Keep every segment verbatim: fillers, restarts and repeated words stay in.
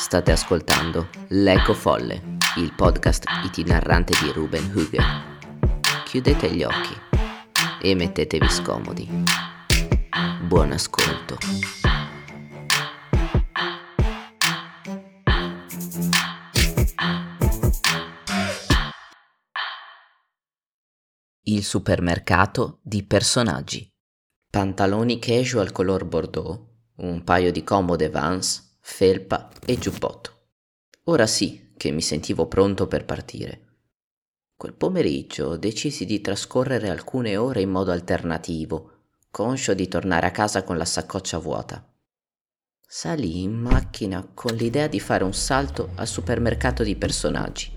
State ascoltando L'eco Folle, il podcast itinerante di Ruben Hügge. Chiudete gli occhi e mettetevi scomodi. Buon ascolto. Il supermercato di personaggi. Pantaloni casual color bordeaux, un paio di comode Vans, felpa e giubbotto. Ora sì che mi sentivo pronto per partire. Quel pomeriggio decisi di trascorrere alcune ore in modo alternativo, conscio di tornare a casa con la saccoccia vuota. Salii in macchina con l'idea di fare un salto al supermercato di personaggi.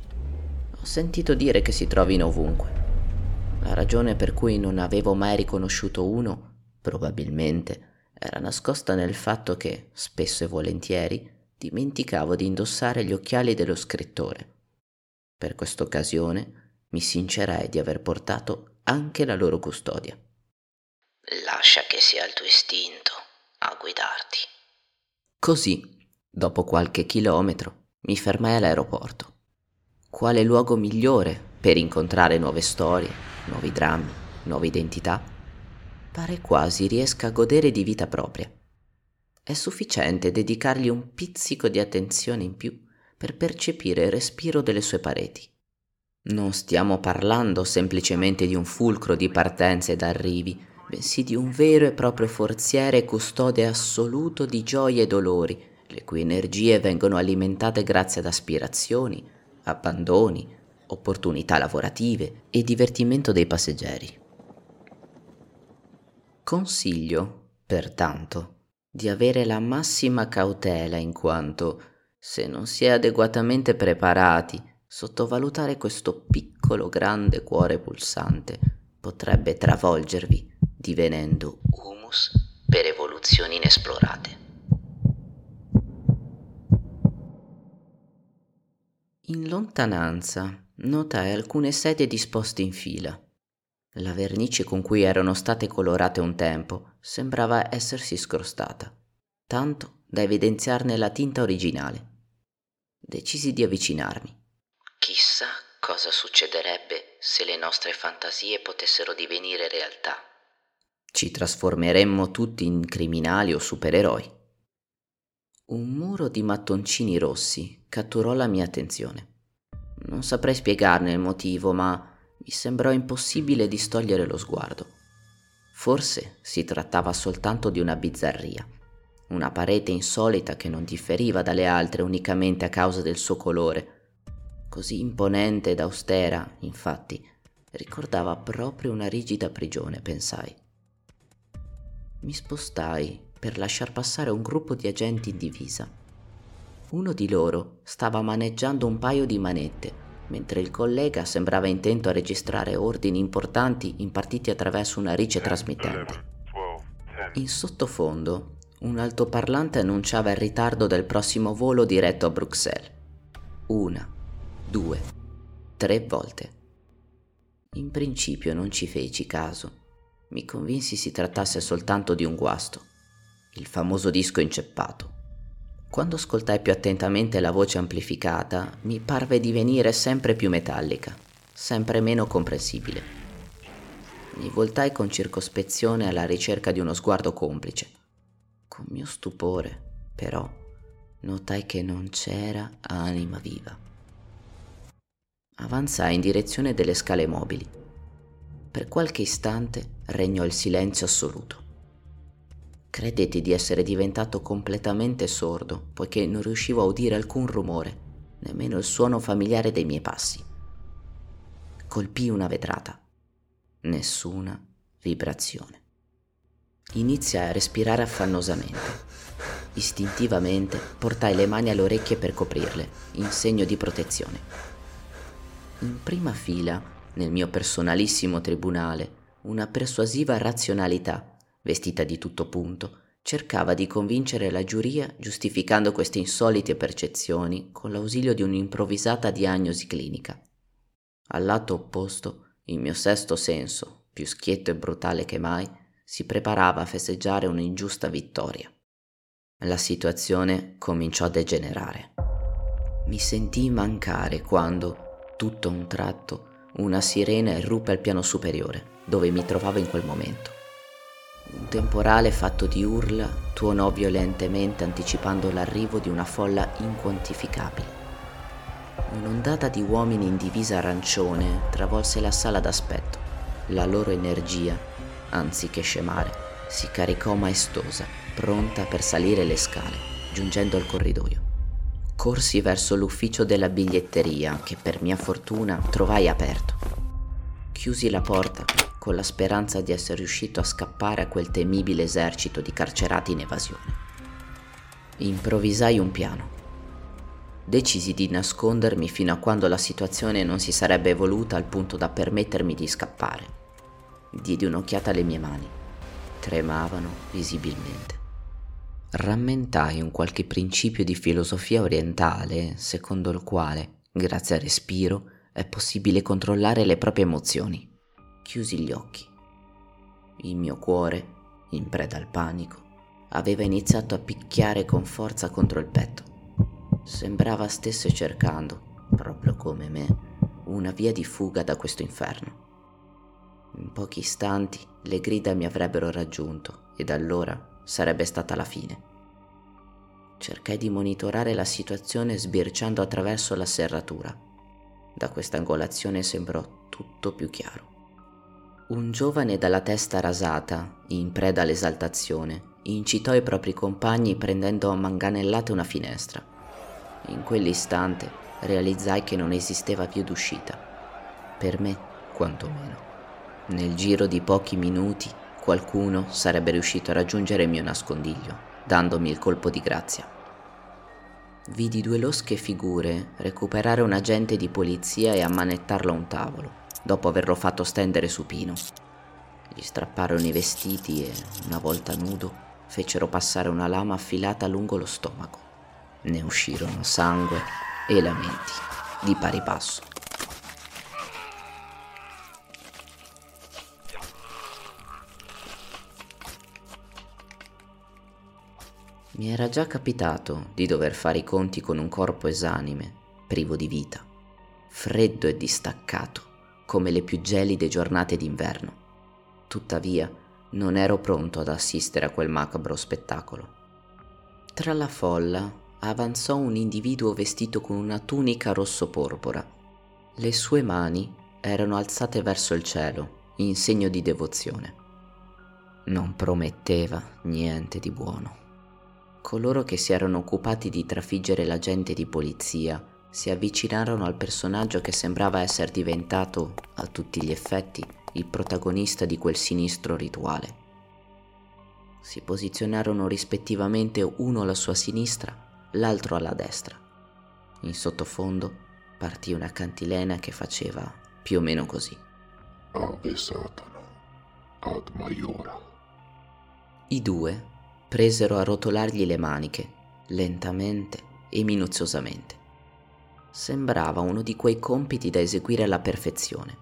Ho sentito dire che si trovino ovunque. La ragione per cui non avevo mai riconosciuto uno, probabilmente, era nascosta nel fatto che, spesso e volentieri, dimenticavo di indossare gli occhiali dello scrittore. Per quest'occasione mi sincerai di aver portato anche la loro custodia. Lascia che sia il tuo istinto a guidarti. Così, dopo qualche chilometro, mi fermai all'aeroporto. Quale luogo migliore per incontrare nuove storie, nuovi drammi, nuove identità? Pare quasi riesca a godere di vita propria. È sufficiente dedicargli un pizzico di attenzione in più per percepire il respiro delle sue pareti. Non stiamo parlando semplicemente di un fulcro di partenze ed arrivi, bensì di un vero e proprio forziere e custode assoluto di gioie e dolori, le cui energie vengono alimentate grazie ad aspirazioni, abbandoni, opportunità lavorative e divertimento dei passeggeri. Consiglio, pertanto, di avere la massima cautela in quanto, se non si è adeguatamente preparati, sottovalutare questo piccolo grande cuore pulsante potrebbe travolgervi, divenendo humus per evoluzioni inesplorate. In lontananza notai alcune sedie disposte in fila. La vernice con cui erano state colorate un tempo sembrava essersi scrostata, tanto da evidenziarne la tinta originale. Decisi di avvicinarmi. Chissà cosa succederebbe se le nostre fantasie potessero divenire realtà. Ci trasformeremmo tutti in criminali o supereroi. Un muro di mattoncini rossi catturò la mia attenzione. Non saprei spiegarne il motivo, ma mi sembrò impossibile distogliere lo sguardo. Forse si trattava soltanto di una bizzarria, una parete insolita che non differiva dalle altre unicamente a causa del suo colore. Così imponente ed austera, infatti, ricordava proprio una rigida prigione, pensai. Mi spostai per lasciar passare un gruppo di agenti in divisa. Uno di loro stava maneggiando un paio di manette, mentre il collega sembrava intento a registrare ordini importanti impartiti attraverso una rice trasmittente. In sottofondo, un altoparlante annunciava il ritardo del prossimo volo diretto a Bruxelles. Una, due, tre volte. In principio non ci feci caso. Mi convinsi si trattasse soltanto di un guasto. Il famoso disco inceppato. Quando ascoltai più attentamente la voce amplificata, mi parve divenire sempre più metallica, sempre meno comprensibile. Mi voltai con circospezione alla ricerca di uno sguardo complice. Con mio stupore, però, notai che non c'era anima viva. Avanzai in direzione delle scale mobili. Per qualche istante regnò il silenzio assoluto. Credetti di essere diventato completamente sordo, poiché non riuscivo a udire alcun rumore, nemmeno il suono familiare dei miei passi. Colpii una vetrata. Nessuna vibrazione. Iniziai a respirare affannosamente. Istintivamente portai le mani alle orecchie per coprirle, in segno di protezione. In prima fila, nel mio personalissimo tribunale, una persuasiva razionalità, vestita di tutto punto, cercava di convincere la giuria giustificando queste insolite percezioni con l'ausilio di un'improvvisata diagnosi clinica. Al lato opposto, il mio sesto senso, più schietto e brutale che mai, si preparava a festeggiare un'ingiusta vittoria. la situazione cominciò a degenerare. Mi sentii mancare quando, tutto a un tratto, una sirena irruppe al piano superiore, dove mi trovavo in quel momento. Un temporale fatto di urla tuonò violentemente anticipando l'arrivo di una folla inquantificabile. Un'ondata di uomini in divisa arancione travolse la sala d'aspetto. La loro energia, anziché scemare, si caricò maestosa, pronta per salire le scale, giungendo al corridoio. Corsi verso l'ufficio della biglietteria, che per mia fortuna trovai aperto. Chiusi la porta con la speranza di essere riuscito a scappare a quel temibile esercito di carcerati in evasione. Improvvisai un piano. Decisi di nascondermi fino a quando la situazione non si sarebbe evoluta al punto da permettermi di scappare. Diedi un'occhiata alle mie mani. Tremavano visibilmente. Rammentai un qualche principio di filosofia orientale secondo il quale, grazie al respiro, è possibile controllare le proprie emozioni. Chiusi gli occhi. Il mio cuore, in preda al panico, aveva iniziato a picchiare con forza contro il petto. Sembrava stesse cercando, proprio come me, una via di fuga da questo inferno. In pochi istanti le grida mi avrebbero raggiunto ed allora sarebbe stata la fine. Cercai di monitorare la situazione sbirciando attraverso la serratura. Da questa angolazione sembrò tutto più chiaro. Un giovane dalla testa rasata, in preda all'esaltazione, incitò i propri compagni prendendo a manganellate una finestra. In quell'istante realizzai che non esisteva via d'uscita, per me quantomeno. Nel giro di pochi minuti qualcuno sarebbe riuscito a raggiungere il mio nascondiglio, dandomi il colpo di grazia. Vidi due losche figure recuperare un agente di polizia e ammanettarlo a un tavolo, dopo averlo fatto stendere supino. Gli strapparono i vestiti e, una volta nudo, fecero passare una lama affilata lungo lo stomaco. Ne uscirono sangue e lamenti di pari passo. Mi era già capitato di dover fare i conti con un corpo esanime, privo di vita, freddo e distaccato, come le più gelide giornate d'inverno. Tuttavia, non ero pronto ad assistere a quel macabro spettacolo. Tra la folla avanzò un individuo vestito con una tunica rosso-porpora. Le sue mani erano alzate verso il cielo, in segno di devozione. Non prometteva niente di buono. Coloro che si erano occupati di trafiggere l'agente di polizia si avvicinarono al personaggio che sembrava essere diventato, a tutti gli effetti, il protagonista di quel sinistro rituale. Si posizionarono rispettivamente uno alla sua sinistra, l'altro alla destra. In sottofondo partì una cantilena che faceva più o meno così: Ave Satana, ad Maiora. I due presero a rotolargli le maniche, lentamente e minuziosamente. Sembrava uno di quei compiti da eseguire alla perfezione.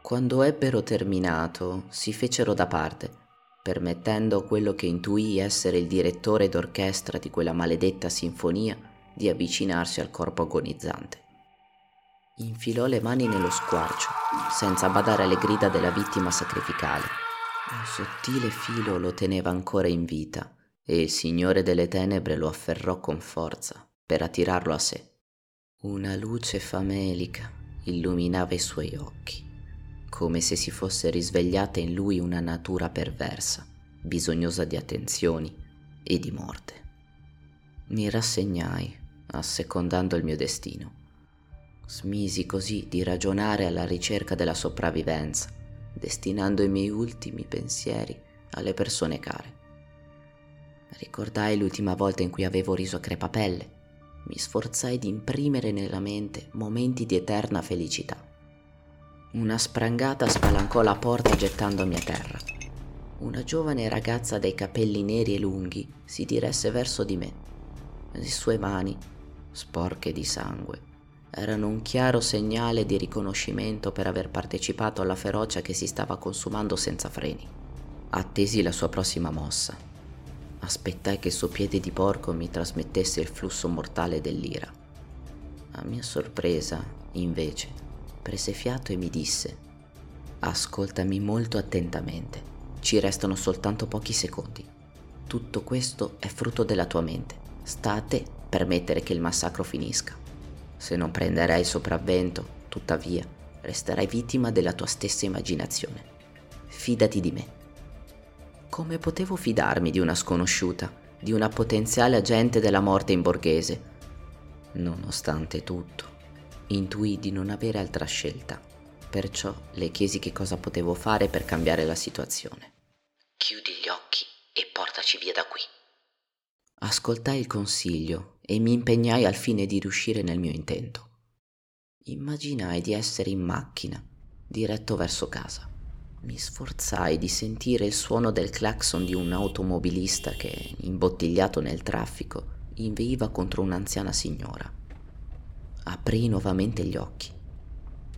Quando ebbero terminato, si fecero da parte, permettendo a quello che intuì essere il direttore d'orchestra di quella maledetta sinfonia di avvicinarsi al corpo agonizzante. Infilò le mani nello squarcio, senza badare alle grida della vittima sacrificale. Un sottile filo lo teneva ancora in vita e il Signore delle Tenebre lo afferrò con forza per attirarlo a sé. Una luce famelica illuminava i suoi occhi, come se si fosse risvegliata in lui una natura perversa, bisognosa di attenzioni e di morte. Mi rassegnai, assecondando il mio destino. Smisi così di ragionare alla ricerca della sopravvivenza, destinando i miei ultimi pensieri alle persone care. Ricordai l'ultima volta in cui avevo riso a crepapelle. Mi sforzai di imprimere nella mente momenti di eterna felicità. Una sprangata spalancò la porta gettandomi a terra. Una giovane ragazza dai capelli neri e lunghi si diresse verso di me. Le sue mani, sporche di sangue, erano un chiaro segnale di riconoscimento per aver partecipato alla ferocia che si stava consumando senza freni. Attesi la sua prossima mossa. Aspettai che il suo piede di porco mi trasmettesse il flusso mortale dell'ira. A mia sorpresa, invece, prese fiato e mi disse: «Ascoltami molto attentamente. Ci restano soltanto pochi secondi. Tutto questo è frutto della tua mente. Sta a te permettere che il massacro finisca. Se non prenderai il sopravvento, tuttavia, resterai vittima della tua stessa immaginazione. Fidati di me». Come potevo fidarmi di una sconosciuta, di una potenziale agente della morte in borghese? Nonostante tutto, intuì di non avere altra scelta, perciò le chiesi che cosa potevo fare per cambiare la situazione. «Chiudi gli occhi e portaci via da qui». Ascoltai il consiglio e mi impegnai al fine di riuscire nel mio intento. Immaginai di essere in macchina, diretto verso casa. Mi sforzai di sentire il suono del clacson di un automobilista che, imbottigliato nel traffico, inveiva contro un'anziana signora. Aprii nuovamente gli occhi.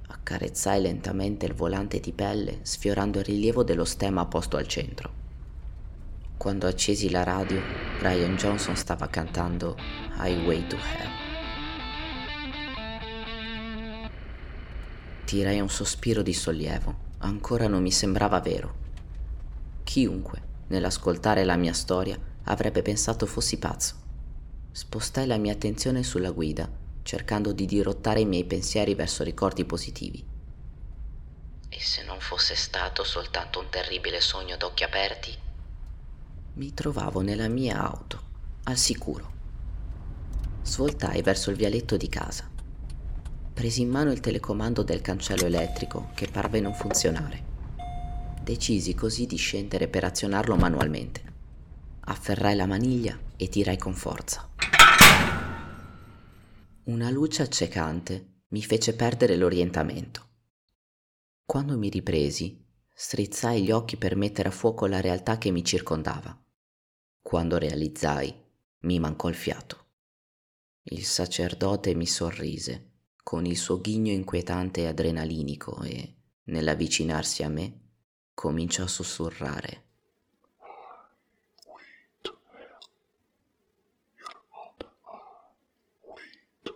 Accarezzai lentamente il volante di pelle, sfiorando il rilievo dello stemma posto al centro. Quando accesi la radio, Brian Johnson stava cantando Highway to Hell. Tirai un sospiro di sollievo. Ancora non mi sembrava vero. Chiunque, nell'ascoltare la mia storia, avrebbe pensato fossi pazzo. Spostai la mia attenzione sulla guida, cercando di dirottare i miei pensieri verso ricordi positivi. E se non fosse stato soltanto un terribile sogno ad occhi aperti? Mi trovavo nella mia auto, al sicuro. Svoltai verso il vialetto di casa. Presi in mano il telecomando del cancello elettrico, che parve non funzionare. Decisi così di scendere per azionarlo manualmente. Afferrai la maniglia e tirai con forza. Una luce accecante mi fece perdere l'orientamento. Quando mi ripresi, strizzai gli occhi per mettere a fuoco la realtà che mi circondava. Quando realizzai, mi mancò il fiato. Il sacerdote mi sorrise, con il suo ghigno inquietante e adrenalinico, e, nell'avvicinarsi a me, cominciò a sussurrare. Wait.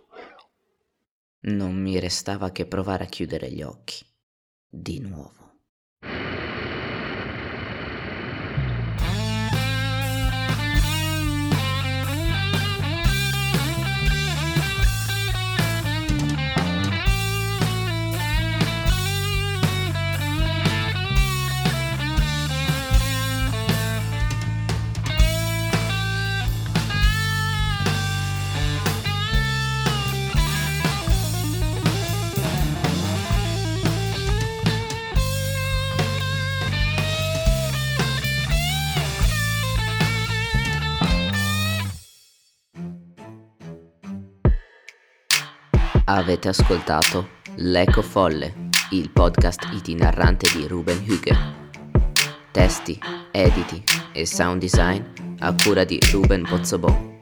Wait. Non mi restava che provare a chiudere gli occhi, di nuovo. Avete ascoltato L'eco Folle, il podcast itinerante di Ruben Hügge. Testi, editi e sound design a cura di Ruben Pozzobon.